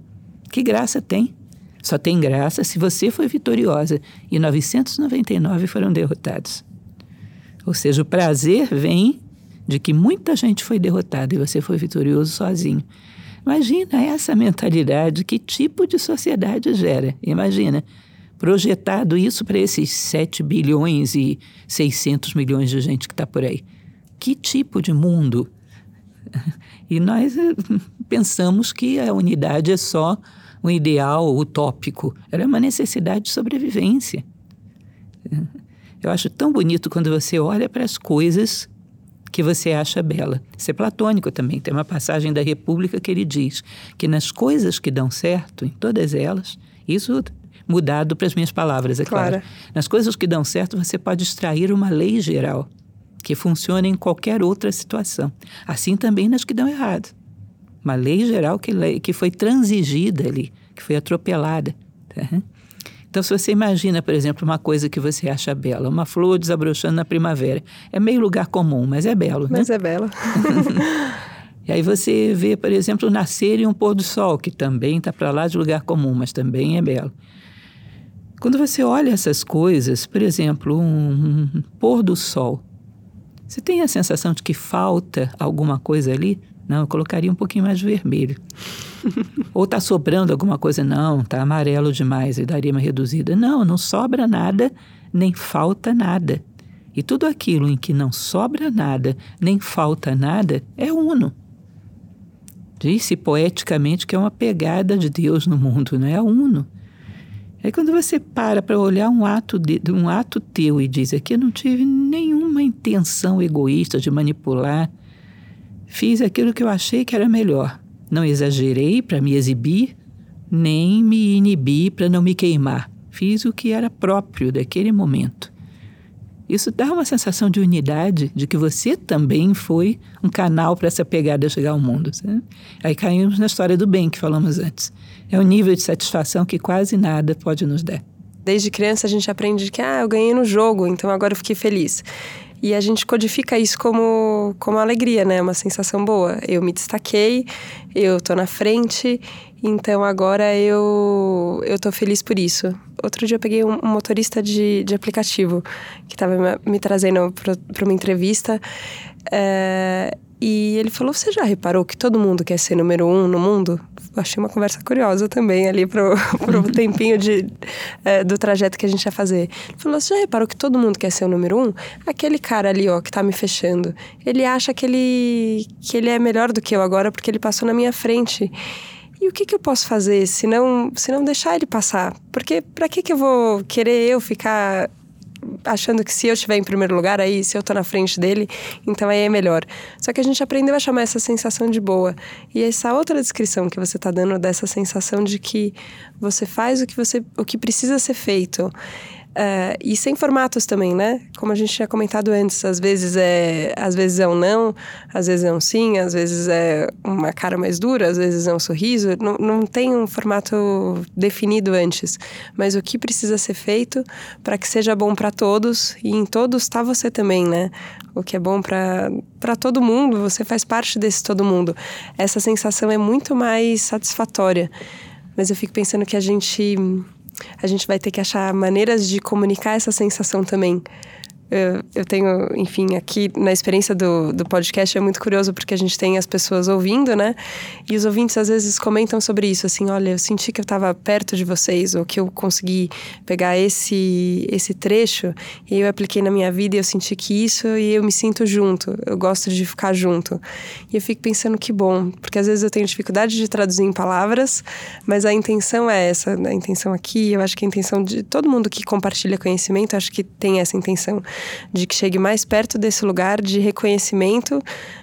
Que graça tem? Só tem graça se você foi vitoriosa e novecentos e noventa e nove foram derrotados. Ou seja, o prazer vem de que muita gente foi derrotada e você foi vitorioso sozinho. Imagina essa mentalidade, que tipo de sociedade gera? Imagina, projetado isso para esses sete bilhões e seiscentos milhões de gente que está por aí. Que tipo de mundo? E nós pensamos que a unidade é só um ideal utópico. Ela é uma necessidade de sobrevivência. Eu acho tão bonito quando você olha para as coisas que você acha bela. Isso é platônico também. Tem uma passagem da República que ele diz que nas coisas que dão certo, em todas elas, isso mudado para as minhas palavras, é claro. Claro. Nas coisas que dão certo, você pode extrair uma lei geral. que funciona em qualquer outra situação, assim também nas que dão errado. Uma lei geral que, que foi transigida ali, que foi atropelada. Tá? Então, se você imagina, por exemplo, uma coisa que você acha bela, uma flor desabrochando na primavera, é meio lugar comum, mas é belo, mas né? Mas é belo. E aí você vê, por exemplo, o nascer e um pôr do sol, que também está para lá de lugar comum, mas também é belo. Quando você olha essas coisas, por exemplo, um, um pôr do sol, você tem a sensação de que falta alguma coisa ali? Não, eu colocaria um pouquinho mais de vermelho. Ou está sobrando alguma coisa? Não, está amarelo demais e daria uma reduzida. Não, não sobra nada, nem falta nada. E tudo aquilo em que não sobra nada, nem falta nada, é uno. Diz-se poeticamente que é uma pegada de Deus no mundo, não é? É uno. Aí quando você para para olhar um ato, de, um ato teu e diz, aqui eu não tive nenhuma intenção egoísta de manipular, fiz aquilo que eu achei que era melhor. Não exagerei para me exibir, nem me inibi para não me queimar. Fiz o que era próprio daquele momento. Isso dá uma sensação de unidade, de que você também foi um canal para essa pegada chegar ao mundo. Sabe? Aí caímos na história do bem que falamos antes. É um nível de satisfação que quase nada pode nos dar. Desde criança a gente aprende que, ah, eu ganhei no jogo, então agora eu fiquei feliz. E a gente codifica isso como, como alegria, né? Uma sensação boa. Eu me destaquei, eu tô na frente, então agora eu, eu tô feliz por isso. Outro dia eu peguei um, um motorista de, de aplicativo que estava me, me trazendo para uma entrevista. É, e ele falou, você já reparou que todo mundo quer ser número um no mundo? Achei uma conversa curiosa também ali pro, pro tempinho de, é, do trajeto que a gente ia fazer. Ele falou, você já reparou que todo mundo quer ser o número um? Aquele cara ali, ó, que tá me fechando, ele acha que ele, que ele é melhor do que eu agora porque ele passou na minha frente. E o que que eu posso fazer se não, se não deixar ele passar? Porque pra que que eu vou querer eu ficar achando que se eu estiver em primeiro lugar, aí se eu tô na frente dele, então aí é melhor. Só que a gente aprendeu a chamar essa sensação de boa. E essa outra descrição que você tá dando dessa sensação de que você faz o que, você, o que precisa ser feito. Uh, e sem formatos também, né? Como a gente tinha comentado antes, às vezes é, às vezes é um não, às vezes é um sim, às vezes é uma cara mais dura, às vezes é um sorriso. Não, não tem um formato definido antes, mas o que precisa ser feito para que seja bom para todos, e em todos está você também, né? O que é bom para para todo mundo, você faz parte desse todo mundo. Essa sensação é muito mais satisfatória, mas eu fico pensando que a gente... A gente vai ter que achar maneiras de comunicar essa sensação também. Eu, eu tenho, enfim, aqui na experiência do, do podcast é muito curioso porque a gente tem as pessoas ouvindo, né? E os ouvintes às vezes comentam sobre isso, assim, olha, eu senti que eu estava perto de vocês, ou que eu consegui pegar esse, esse trecho e eu apliquei na minha vida e eu senti que isso, e eu me sinto junto, eu gosto de ficar junto. E eu fico pensando que bom, porque às vezes eu tenho dificuldade de traduzir em palavras, mas a intenção é essa, a intenção aqui, eu acho que a intenção de todo mundo que compartilha conhecimento, acho que tem essa intenção. De que chegue mais perto desse lugar de reconhecimento,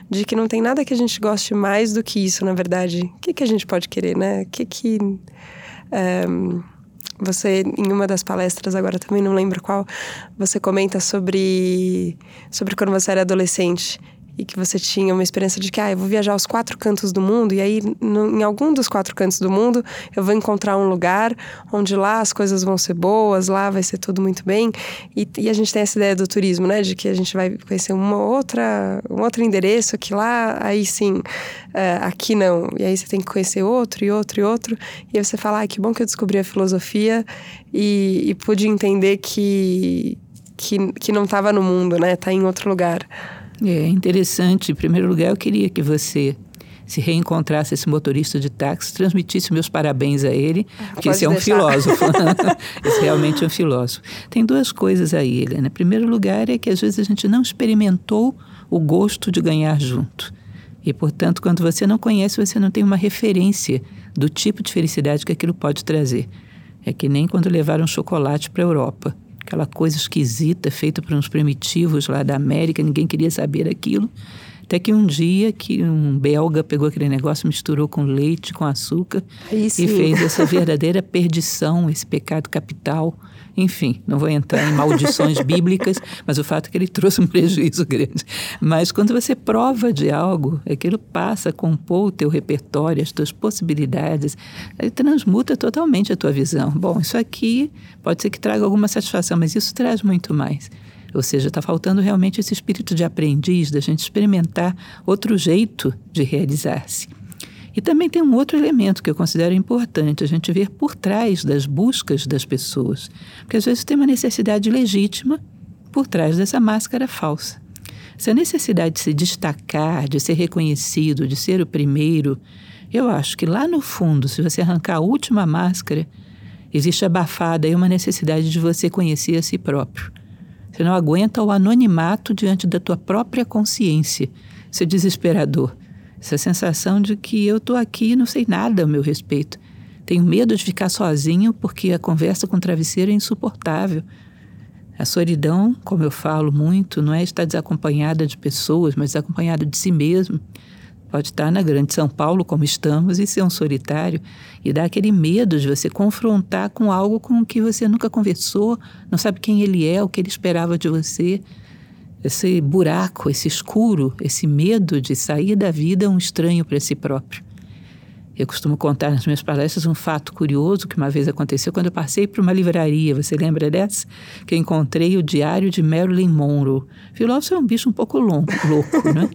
de que não tem nada que a gente goste mais do que isso, na verdade. O que, que a gente pode querer, né? O que que... Um, você, em uma das palestras, agora também não lembro qual, você comenta sobre, sobre quando você era adolescente e que você tinha uma experiência de que, ah, eu vou viajar aos quatro cantos do mundo, e aí, no, em algum dos quatro cantos do mundo, eu vou encontrar um lugar onde lá as coisas vão ser boas, lá vai ser tudo muito bem. E, e a gente tem essa ideia do turismo, né? De que a gente vai conhecer uma outra, um outro endereço, que lá, aí sim, uh, aqui não. E aí você tem que conhecer outro, e outro, e outro. E aí você fala, ah, que bom que eu descobri a filosofia e, e pude entender que, que, que não estava no mundo, né? Está em outro lugar. É interessante. Em primeiro lugar, eu queria que você se reencontrasse esse motorista de táxi, transmitisse meus parabéns a ele, porque esse é um filósofo. Esse realmente é um filósofo. Tem duas coisas aí, Helena. Em primeiro lugar, é que às vezes a gente não experimentou o gosto de ganhar junto. E, portanto, quando você não conhece, você não tem uma referência do tipo de felicidade que aquilo pode trazer. É que nem quando levaram chocolate para a Europa. Aquela coisa esquisita feita por uns primitivos lá da América, ninguém queria saber aquilo. Até que um dia que um belga pegou aquele negócio, misturou com leite, com açúcar e fez essa verdadeira perdição, esse pecado capital. Enfim, não vou entrar em maldições bíblicas, mas o fato é que ele trouxe um prejuízo grande. Mas quando você prova de algo, aquilo passa a compor o teu repertório, as tuas possibilidades, ele transmuta totalmente a tua visão. Bom, isso aqui pode ser que traga alguma satisfação, mas isso traz muito mais. Ou seja, está faltando realmente esse espírito de aprendiz, da gente experimentar outro jeito de realizar-se. E também tem um outro elemento que eu considero importante, a gente ver por trás das buscas das pessoas. Porque às vezes tem uma necessidade legítima por trás dessa máscara falsa. Se a necessidade de se destacar, de ser reconhecido, de ser o primeiro, eu acho que lá no fundo, se você arrancar a última máscara, existe abafada aí uma necessidade de você conhecer a si próprio. Você não aguenta o anonimato diante da tua própria consciência. Isso é desesperador. Essa sensação de que eu estou aqui e não sei nada a meu respeito. Tenho medo de ficar sozinho porque a conversa com o travesseiro é insuportável. A solidão, como eu falo muito, não é estar desacompanhada de pessoas, mas desacompanhada de si mesmo. Pode estar na grande São Paulo, como estamos, e ser um solitário. E dá aquele medo de você confrontar com algo com que você nunca conversou, não sabe quem ele é, o que ele esperava de você. Esse buraco, esse escuro, esse medo de sair da vida um estranho para si próprio. Eu costumo contar nas minhas palestras um fato curioso que uma vez aconteceu quando eu passei por uma livraria, você lembra dessa? Que eu encontrei o diário de Marilyn Monroe. Filósofo é um bicho um pouco longo, louco, né?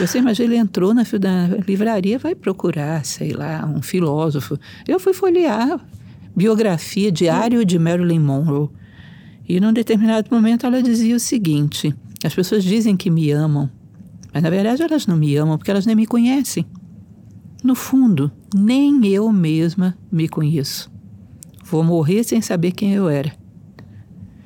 Você imagina, ele entrou na, na livraria, vai procurar, sei lá, um filósofo. Eu fui folhear biografia, diário de Marilyn Monroe. E num determinado momento ela dizia o seguinte... As pessoas dizem que me amam, mas na verdade elas não me amam porque elas nem me conhecem. No fundo, nem eu mesma me conheço. Vou morrer sem saber quem eu era.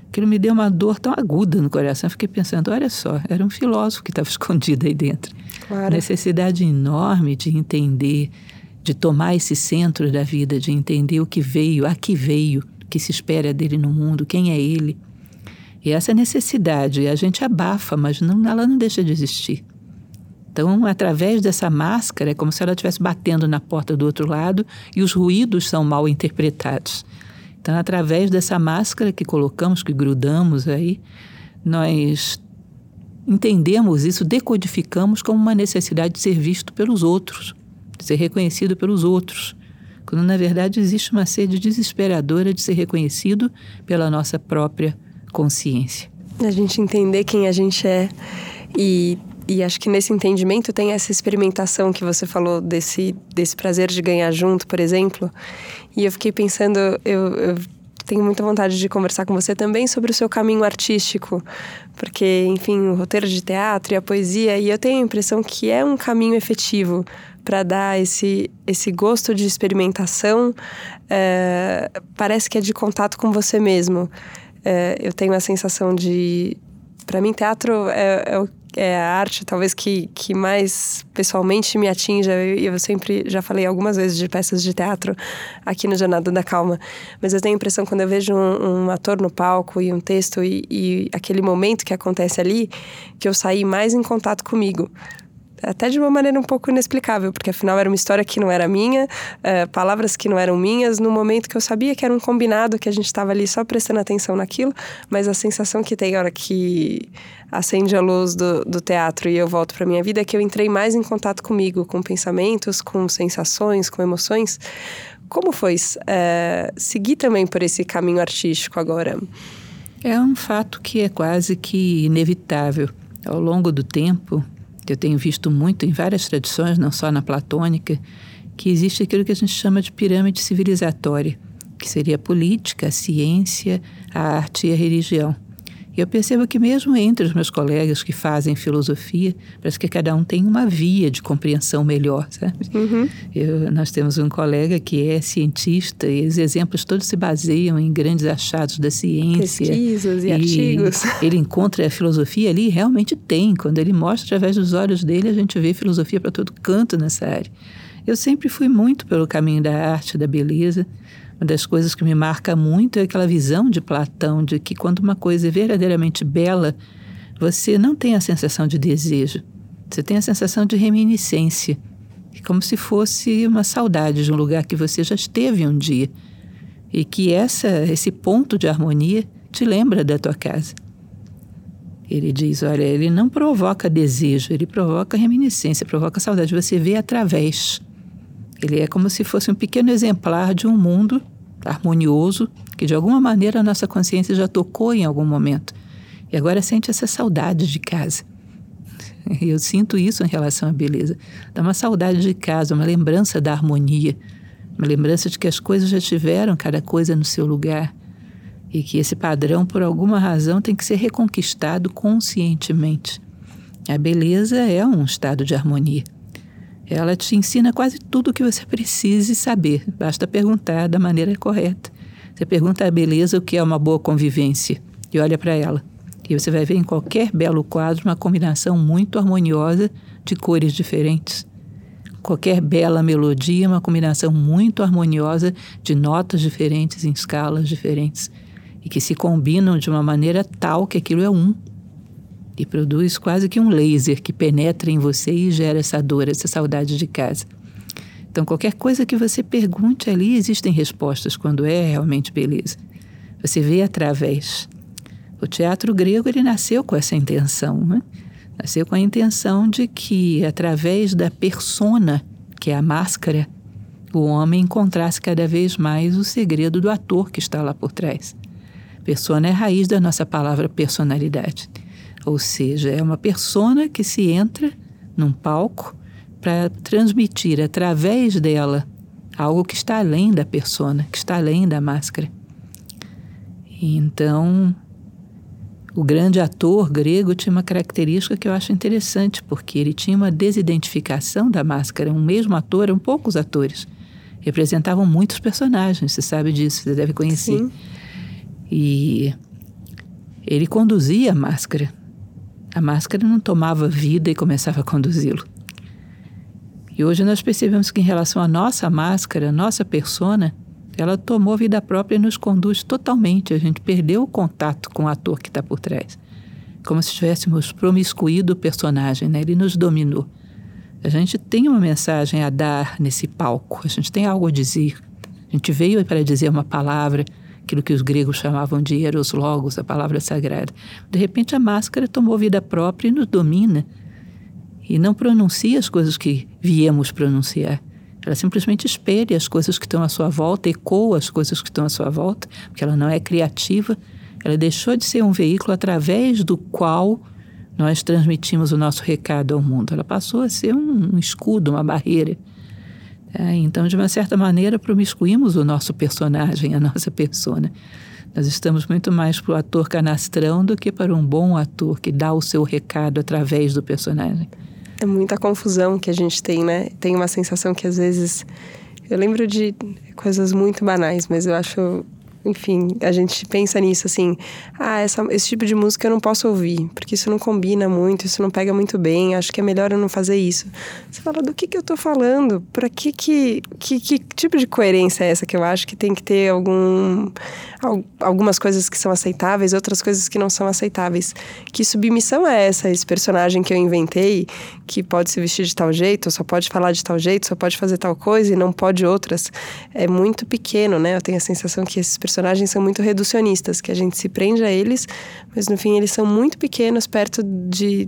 Aquilo me deu uma dor tão aguda no coração. Eu fiquei pensando, olha só, era um filósofo que estava escondido aí dentro. Claro. Necessidade enorme de entender, de tomar esse centro da vida, de entender o que veio, a que veio, o que se espera dele no mundo, quem é ele. E essa necessidade, a gente abafa, mas não, ela não deixa de existir. Então, através dessa máscara, é como se ela estivesse batendo na porta do outro lado e os ruídos são mal interpretados. Então, através dessa máscara que colocamos, que grudamos aí, nós entendemos isso, decodificamos como uma necessidade de ser visto pelos outros, de ser reconhecido pelos outros. Quando, na verdade, existe uma sede desesperadora de ser reconhecido pela nossa própria consciência. A gente entender quem a gente é e, e acho que nesse entendimento tem essa experimentação que você falou desse, desse prazer de ganhar junto, por exemplo, e eu fiquei pensando, eu, eu tenho muita vontade de conversar com você também sobre o seu caminho artístico, porque, enfim, o roteiro de teatro e a poesia, e eu tenho a impressão que é um caminho efetivo para dar esse, esse gosto de experimentação, é, parece que é de contato com você mesmo. É, eu tenho a sensação de... Para mim, teatro é, é, é a arte, talvez, que, que mais pessoalmente me atinja. E eu, eu sempre já falei algumas vezes de peças de teatro aqui no Jornada da Calma. Mas eu tenho a impressão, quando eu vejo um, um ator no palco e um texto e, e aquele momento que acontece ali, que eu saí mais em contato comigo. Até de uma maneira um pouco inexplicável, porque afinal era uma história que não era minha, é, palavras que não eram minhas, no momento que eu sabia que era um combinado, que a gente estava ali só prestando atenção naquilo, mas a sensação que tem a hora que acende a luz do, do teatro e eu volto para minha vida é que eu entrei mais em contato comigo, com pensamentos, com sensações, com emoções. Como foi é, seguir também por esse caminho artístico agora? É um fato que é quase que inevitável. Ao longo do tempo... que eu tenho visto muito em várias tradições, não só na platônica, que existe aquilo que a gente chama de pirâmide civilizatória, que seria a política, a ciência, a arte e a religião. E eu percebo que mesmo entre os meus colegas que fazem filosofia, parece que cada um tem uma via de compreensão melhor, sabe? Uhum. Eu, nós temos um colega que é cientista e os exemplos todos se baseiam em grandes achados da ciência. Pesquisas e, e artigos. Ele encontra a filosofia ali e realmente tem. Quando ele mostra através dos olhos dele, a gente vê filosofia para todo canto nessa área. Eu sempre fui muito pelo caminho da arte, da beleza. Uma das coisas que me marca muito é aquela visão de Platão, de que quando uma coisa é verdadeiramente bela, você não tem a sensação de desejo. Você tem a sensação de reminiscência, como se fosse uma saudade de um lugar que você já esteve um dia e que essa, esse ponto de harmonia te lembra da tua casa. Ele diz, olha, ele não provoca desejo, ele provoca reminiscência, provoca saudade. Você vê através. Ele é como se fosse um pequeno exemplar de um mundo harmonioso que, de alguma maneira, a nossa consciência já tocou em algum momento. E agora sente essa saudade de casa. Eu sinto isso em relação à beleza. Dá uma saudade de casa, uma lembrança da harmonia, uma lembrança de que as coisas já tiveram cada coisa no seu lugar e que esse padrão, por alguma razão, tem que ser reconquistado conscientemente. A beleza é um estado de harmonia. Ela te ensina quase tudo o que você precise saber. Basta perguntar da maneira correta. Você pergunta à beleza o que é uma boa convivência e olha para ela. E você vai ver em qualquer belo quadro uma combinação muito harmoniosa de cores diferentes. Qualquer bela melodia, uma combinação muito harmoniosa de notas diferentes, em escalas diferentes. E que se combinam de uma maneira tal que aquilo é um. E produz quase que um laser que penetra em você e gera essa dor, essa saudade de casa. Então, qualquer coisa que você pergunte ali, existem respostas quando é realmente beleza. Você vê através. O teatro grego, ele nasceu com essa intenção, né? Nasceu com a intenção de que, através da persona, que é a máscara, o homem encontrasse cada vez mais o segredo do ator que está lá por trás. Persona é a raiz da nossa palavra personalidade. Ou seja, é uma persona que se entra num palco para transmitir através dela algo que está além da persona, que está além da máscara. Então, o grande ator grego tinha uma característica que eu acho interessante, porque ele tinha uma desidentificação da máscara. Um mesmo ator, eram poucos atores. Representavam muitos personagens, você sabe disso, você deve conhecer. Sim. E ele conduzia a máscara. A máscara não tomava vida e começava a conduzi-lo. E hoje nós percebemos que, em relação à nossa máscara, a nossa persona, ela tomou vida própria e nos conduz totalmente. A gente perdeu o contato com o ator que está por trás. Como se tivéssemos promiscuído o personagem, né? Ele nos dominou. A gente tem uma mensagem a dar nesse palco. A gente tem algo a dizer. A gente veio para dizer uma palavra, aquilo que os gregos chamavam de Eros Logos, a palavra sagrada. De repente, a máscara tomou vida própria e nos domina. E não pronuncia as coisas que viemos pronunciar. Ela simplesmente espelha as coisas que estão à sua volta, ecoa as coisas que estão à sua volta, porque ela não é criativa. Ela deixou de ser um veículo através do qual nós transmitimos o nosso recado ao mundo. Ela passou a ser um escudo, uma barreira. É, então, de uma certa maneira, promiscuímos o nosso personagem, a nossa persona. Nós estamos muito mais para o ator canastrão do que para um bom ator que dá o seu recado através do personagem. É muita confusão que a gente tem, né? Tem uma sensação que, às vezes, eu lembro de coisas muito banais, mas eu acho, enfim, a gente pensa nisso, assim, ah, essa, esse tipo de música eu não posso ouvir, porque isso não combina muito, isso não pega muito bem, acho que é melhor eu não fazer isso. Você fala, do que que eu tô falando? Pra que que, que, que tipo de coerência é essa que eu acho que tem que ter algum, algumas coisas que são aceitáveis, outras coisas que não são aceitáveis? Que submissão é essa, esse personagem que eu inventei, que pode se vestir de tal jeito, só pode falar de tal jeito, só pode fazer tal coisa e não pode outras? É muito pequeno, né? Eu tenho a sensação que esses personagens são muito reducionistas, que a gente se prende a eles, mas no fim eles são muito pequenos perto de,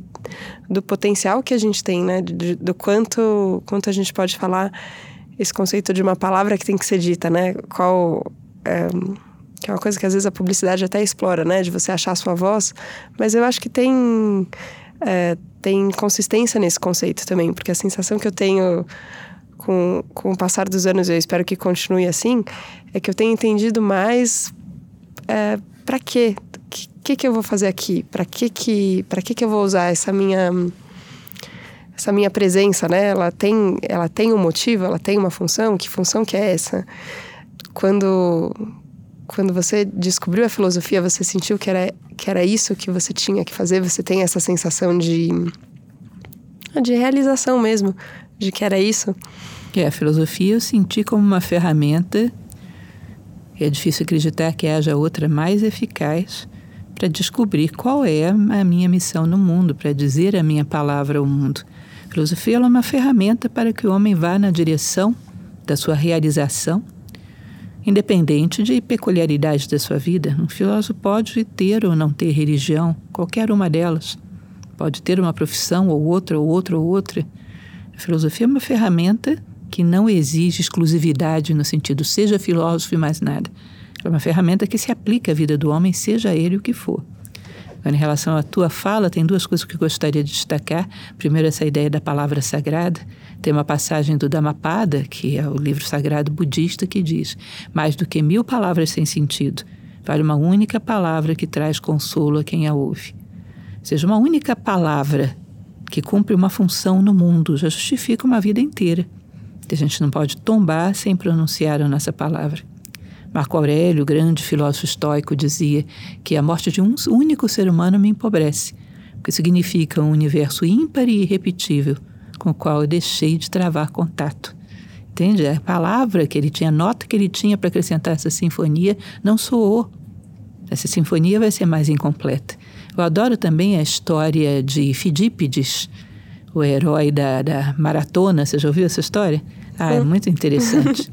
do potencial que a gente tem, né? De, do quanto, quanto a gente pode falar esse conceito de uma palavra que tem que ser dita, né? Qual... É, que é uma coisa que às vezes a publicidade até explora, né? De você achar a sua voz, mas eu acho que tem... É, tem consistência nesse conceito também, porque a sensação que eu tenho com, com o passar dos anos, eu espero que continue assim, é que eu tenho entendido mais é, para quê? Que, que que eu vou fazer aqui? Para que que, para que que eu vou usar essa minha essa minha presença, né? Ela tem, ela tem um motivo, ela tem uma função, que função que é essa? Quando Quando você descobriu a filosofia, você sentiu que era, que era isso que você tinha que fazer? Você tem essa sensação de, de realização mesmo, de que era isso? É, a filosofia eu senti como uma ferramenta, é difícil acreditar que haja outra mais eficaz, para descobrir qual é a minha missão no mundo, para dizer a minha palavra ao mundo. filosofia ela é uma ferramenta para que o homem vá na direção da sua realização, independente de peculiaridades da sua vida. Um filósofo pode ter ou não ter religião, qualquer uma delas. Pode ter uma profissão ou outra, ou outra, ou outra. A filosofia é uma ferramenta que não exige exclusividade no sentido seja filósofo e mais nada. É uma ferramenta que se aplica à vida do homem, seja ele o que for. Em relação à tua fala, tem duas coisas que eu gostaria de destacar. Primeiro, essa ideia da palavra sagrada. Tem uma passagem do Dhammapada, que é o livro sagrado budista, que diz: mais do que mil palavras sem sentido, vale uma única palavra que traz consolo a quem a ouve. Ou seja, uma única palavra que cumpre uma função no mundo já justifica uma vida inteira. A gente não pode tombar sem pronunciar a nossa palavra. Marco Aurélio, grande filósofo estoico, dizia que a morte de um único ser humano me empobrece, porque significa um universo ímpar e irrepetível, com o qual eu deixei de travar contato. Entende? A palavra que ele tinha, a nota que ele tinha para acrescentar essa sinfonia não soou. Essa sinfonia vai ser mais incompleta. Eu adoro também a história de Fidípides, o herói da, da Maratona. Você já ouviu essa história? Ah, é muito interessante.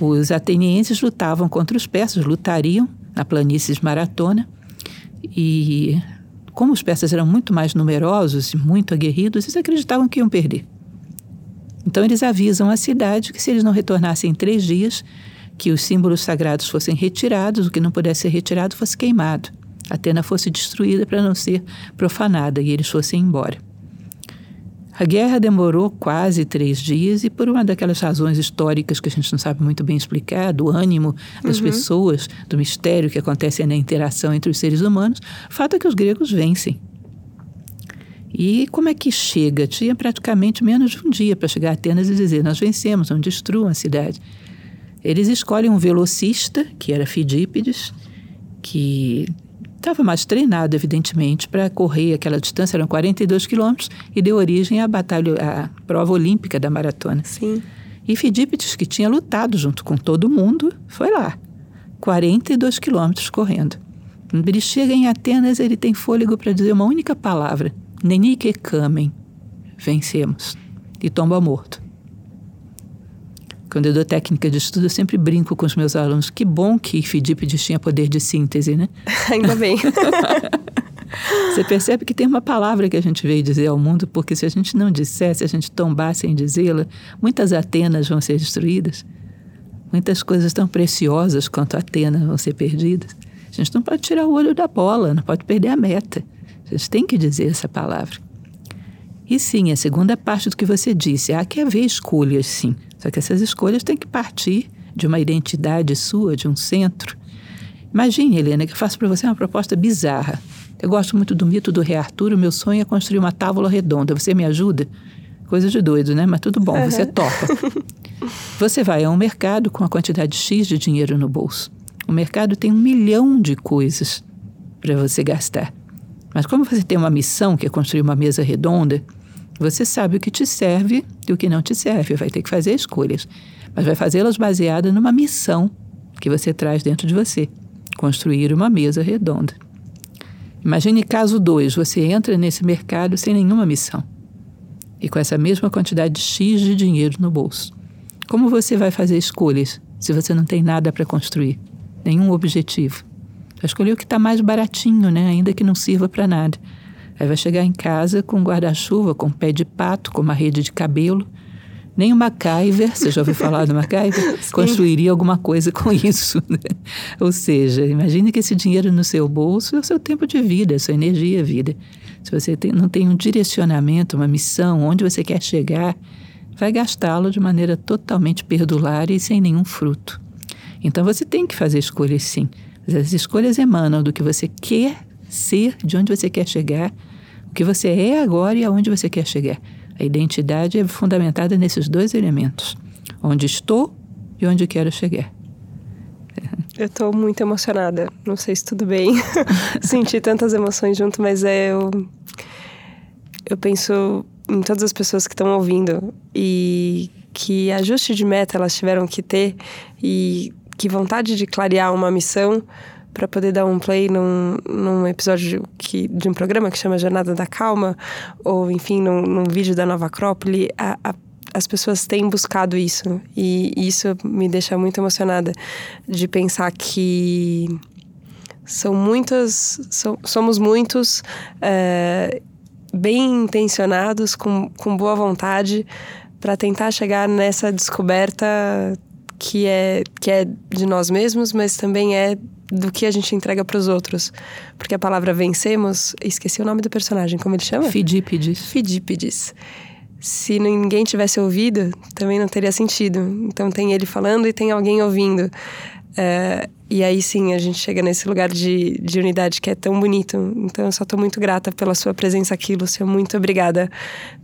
Os atenienses lutavam contra os persas, lutariam na planície de Maratona. E como os persas eram muito mais numerosos e muito aguerridos, eles acreditavam que iam perder. Então eles avisam a cidade que se eles não retornassem em três dias, que os símbolos sagrados fossem retirados, o que não pudesse ser retirado fosse queimado. Atena fosse destruída para não ser profanada e eles fossem embora. A guerra demorou quase três dias e por uma daquelas razões históricas que a gente não sabe muito bem explicar, do ânimo das uhum. pessoas, do mistério que acontece na interação entre os seres humanos, o fato é que os gregos vencem. E como é que chega? Tinha praticamente menos de um dia para chegar a Atenas e dizer: nós vencemos, não destruam a cidade. Eles escolhem um velocista, que era Fidípides, que estava mais treinado, evidentemente, para correr aquela distância, eram quarenta e dois quilômetros, e deu origem à batalha, à prova olímpica da maratona. Sim. E Fidípides, que tinha lutado junto com todo mundo, foi lá, quarenta e dois quilômetros correndo. Quando ele chega em Atenas, ele tem fôlego para dizer uma única palavra: Nenikekamen, vencemos, e tomba morto. Quando eu dou técnica de estudo, eu sempre brinco com os meus alunos. Que bom que Fidípides tinha poder de síntese, né? Ainda bem. Você percebe que tem uma palavra que a gente veio dizer ao mundo, porque se a gente não disser, se a gente tombar sem dizê-la, muitas Atenas vão ser destruídas. Muitas coisas tão preciosas quanto Atenas vão ser perdidas. A gente não pode tirar o olho da bola, não pode perder a meta. A gente tem que dizer essa palavra. E sim, a segunda parte do que você disse, há que haver escolhas, sim. Só que essas escolhas têm que partir de uma identidade sua, de um centro. Imagine, Helena, que eu faço para você uma proposta bizarra. Eu gosto muito do mito do Rei Arthur, o meu sonho é construir uma tábua redonda. Você me ajuda? Coisa de doido, né? Mas tudo bom, uhum. Você topa. Você vai a um mercado com a quantidade X de dinheiro no bolso. O mercado tem um milhão de coisas para você gastar. Mas como você tem uma missão, que é construir uma mesa redonda, você sabe o que te serve e o que não te serve. Vai ter que fazer escolhas, mas vai fazê-las baseadas numa missão que você traz dentro de você: construir uma mesa redonda. Imagine caso dois, você entra nesse mercado sem nenhuma missão e com essa mesma quantidade de X de dinheiro no bolso. Como você vai fazer escolhas se você não tem nada para construir? Nenhum objetivo. Vai escolher o que está mais baratinho, né? Ainda que não sirva para nada. Aí vai chegar em casa com um guarda-chuva, com um pé de pato, com uma rede de cabelo. Nem o MacGyver, você já ouviu falar do MacGyver? Construiria alguma coisa com isso, né? Ou seja, imagine que esse dinheiro no seu bolso é o seu tempo de vida, é a sua energia, a vida. Se você tem, não tem um direcionamento, uma missão, onde você quer chegar, vai gastá-lo de maneira totalmente perdulária e sem nenhum fruto. Então você tem que fazer escolhas, sim. As escolhas emanam do que você quer ser, de onde você quer chegar, o que você é agora e aonde você quer chegar. A identidade é fundamentada nesses dois elementos: onde estou e onde quero chegar. Eu estou muito emocionada, não sei se tudo bem. Senti tantas emoções junto, mas é, eu, eu penso em todas as pessoas que estão ouvindo e que ajuste de meta elas tiveram que ter, e que vontade de clarear uma missão, para poder dar um play num, num episódio que, de um programa que chama Jornada da Calma, ou enfim, num, num vídeo da Nova Acrópole, a, a, as pessoas têm buscado isso. E isso me deixa muito emocionada de pensar que são muitas, so, somos muitos é, bem intencionados, com, com boa vontade, para tentar chegar nessa descoberta que é, que é de nós mesmos, mas também é do que a gente entrega para os outros. Porque a palavra vencemos... Esqueci o nome do personagem, como ele chama? Fidípides. Fidípides. Se ninguém tivesse ouvido, também não teria sentido. Então tem ele falando e tem alguém ouvindo. Uh, e aí sim, a gente chega nesse lugar de, de unidade que é tão bonito. Então eu só estou muito grata pela sua presença aqui, Lúcia. Muito obrigada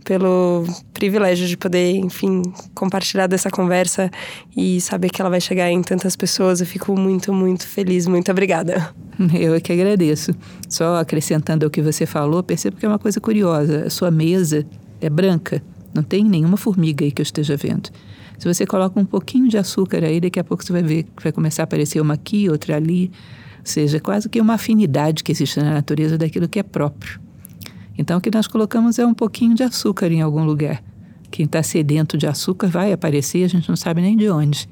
pelo privilégio de poder, enfim, compartilhar dessa conversa e saber que ela vai chegar em tantas pessoas. Eu fico muito, muito feliz. Muito obrigada. Eu é que agradeço. Só acrescentando ao que você falou, percebo que é uma coisa curiosa. A sua mesa é branca, não tem nenhuma formiga aí que eu esteja vendo. Se você coloca um pouquinho de açúcar aí, daqui a pouco você vai ver que vai começar a aparecer uma aqui, outra ali. Ou seja, quase que uma afinidade que existe na natureza daquilo que é próprio. Então, o que nós colocamos é um pouquinho de açúcar em algum lugar. Quem está sedento de açúcar vai aparecer, a gente não sabe nem de onde.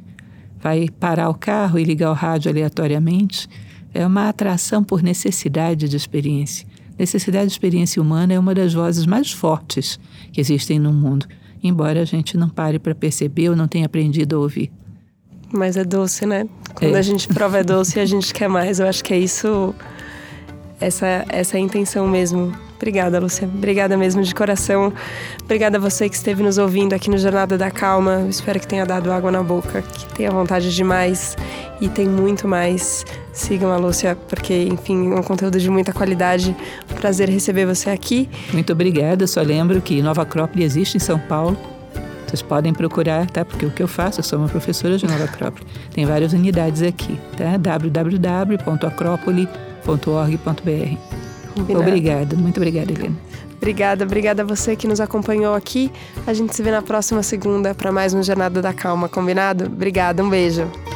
Vai parar o carro e ligar o rádio aleatoriamente. É uma atração por necessidade de experiência. Necessidade de experiência humana é uma das vozes mais fortes que existem no mundo, embora a gente não pare para perceber ou não tenha aprendido a ouvir. Mas é doce, né? Quando é. a gente prova é doce e a gente quer mais. Eu acho que é isso, essa, essa é a intenção mesmo. Obrigada, Lúcia. Obrigada mesmo, de coração. Obrigada a você que esteve nos ouvindo aqui no Jornada da Calma. Espero que tenha dado água na boca, que tenha vontade de mais. E tem muito mais. Sigam a Lúcia, porque, enfim, é um conteúdo de muita qualidade. Prazer receber você aqui. Muito obrigada. Só lembro que Nova Acrópole existe em São Paulo. Vocês podem procurar, tá? Porque o que eu faço, eu sou uma professora de Nova Acrópole. Tem várias unidades aqui, tá? w w w ponto acrópole ponto org ponto b r. Obrigada, muito obrigada, Helena. Obrigada, obrigada a você que nos acompanhou aqui. A gente se vê na próxima segunda para mais um Jornada da Calma, combinado? Obrigada, um beijo.